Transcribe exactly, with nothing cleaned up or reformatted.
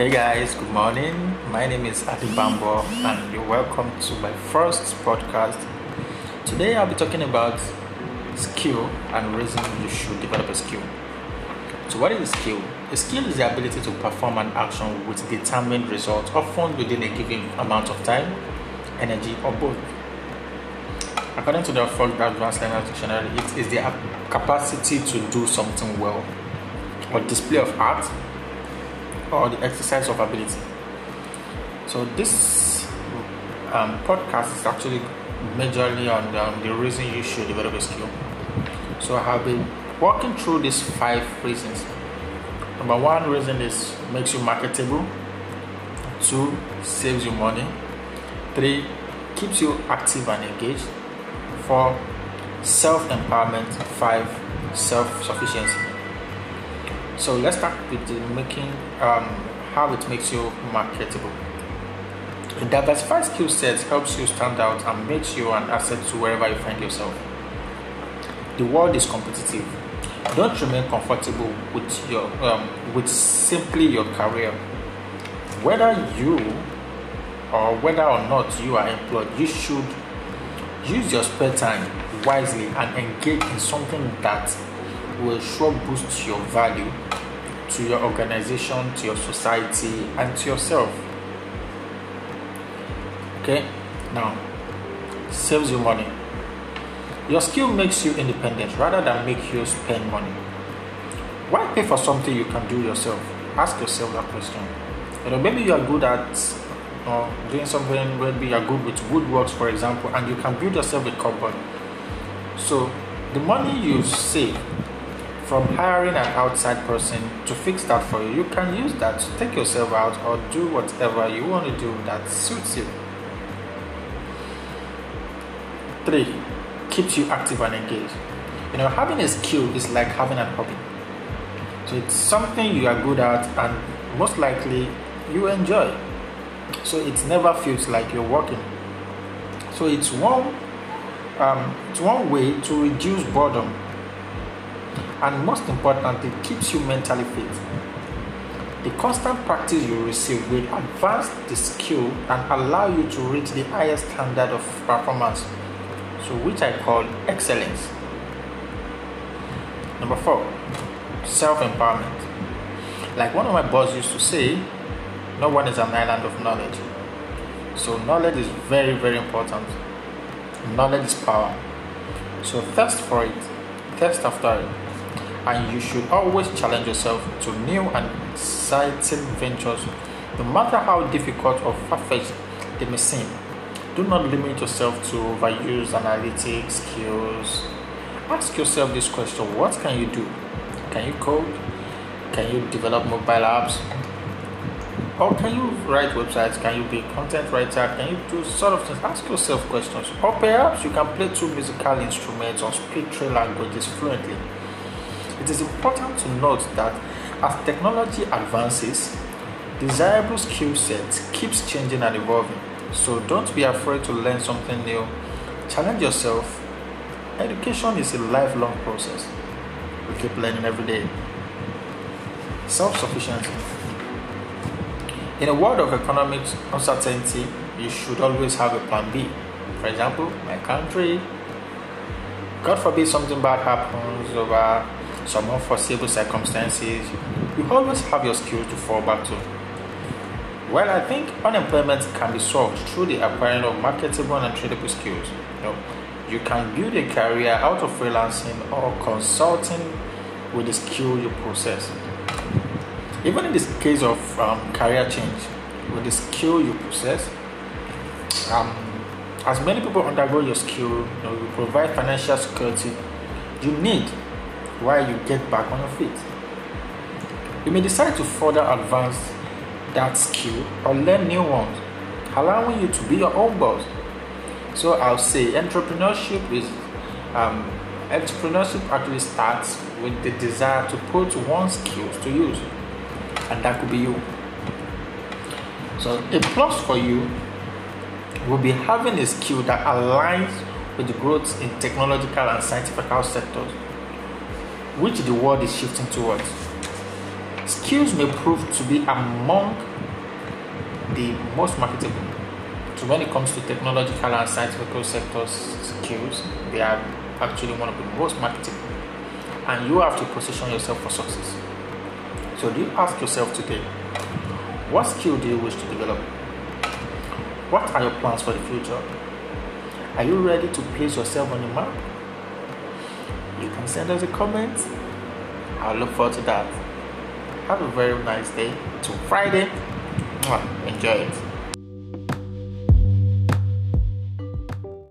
Hey guys, good morning. My name is Adi Bambo and you're welcome to my first podcast. Today I'll be talking about skill and reason you should develop a skill. So what is a skill? A skill is the ability to perform an action with determined results, often within a given amount of time, energy, or both. According to the Oxford Advanced Learner's Dictionary, it is the capacity to do something well, or display of art, or the exercise of ability. So this um, podcast is actually majorly on um, the reason you should develop a skill. So I have been walking through these five reasons. Number one reason is makes you marketable. Two, saves you money. Three, keeps you active and engaged. Four, self-empowerment. Five, self-sufficiency. So let's start with the making, um, how it makes you marketable. A diversified skill set helps you stand out and makes you an asset to wherever you find yourself. The world is competitive. Don't remain comfortable with your um, with simply your career. Whether you or whether or not you are employed, you should use your spare time wisely and engage in something that will sure boost your value to your organization, to your society, and to yourself. Okay, now saves you money. Your skill makes you independent rather than make you spend money. Why pay for something you can do yourself? Ask yourself that question. You know, maybe you are good at uh, doing something. Maybe you are good with woodworks, for example, and you can build yourself a cupboard. So the money you save from hiring an outside person to fix that for you, you can use that to take yourself out or do whatever you want to do that suits you. Three, keeps you active and engaged. You know, having a skill is like having a hobby. So it's something you are good at and most likely you enjoy. So it never feels like you're working. So it's one, um, it's one way to reduce boredom. And most importantly, it keeps you mentally fit. The constant practice you receive will advance the skill and allow you to reach the highest standard of performance, so which I call excellence. Number four, self-empowerment. Like one of my bosses used to say, no one is an island of knowledge. So knowledge is very, very important. Knowledge is power. So thirst for it, thirst after it. And you should always challenge yourself to new and exciting ventures, no matter how difficult or far-fetched they may seem. Do not limit yourself to overused analytic skills. Ask yourself this question: what can you do? Can you code? Can you develop mobile apps? Or can you write websites? Can you be a content writer? Can you do sort of things? Ask yourself questions. Or perhaps you can play two musical instruments or speak three languages fluently. It is important to note that as technology advances, desirable skill sets keeps changing and evolving. So don't be afraid to learn something new. Challenge yourself. Education is a lifelong process. We keep learning every day. Self-sufficiency. In a world of economic uncertainty, you should always have a plan B. For example, my country. God forbid something bad happens over some unforeseeable circumstances, you always have your skills to fall back to. Well, I think unemployment can be solved through the acquiring of marketable and tradable skills. You know, you can build a career out of freelancing or consulting with the skill you possess. Even in this case of um, career change, with the skill you possess, um, as many people undergo your skill, you know, you provide financial security you need while you get back on your feet. You may decide to further advance that skill or learn new ones, allowing you to be your own boss. So I'll say entrepreneurship is um, entrepreneurship actually starts with the desire to put one's skills to use, and that could be you. So a plus for you will be having a skill that aligns with the growth in technological and scientific sectors, which the world is shifting towards. Skills may prove to be among the most marketable. So when it comes to technological and scientific sector skills, they are actually one of the most marketable, and you have to position yourself for success. So do you ask yourself today, what skill do you wish to develop? What are your plans for the future? Are you ready to place yourself on the map? You can send us a comment. I'll look forward to that. Have a very nice day. Till Friday. Enjoy it.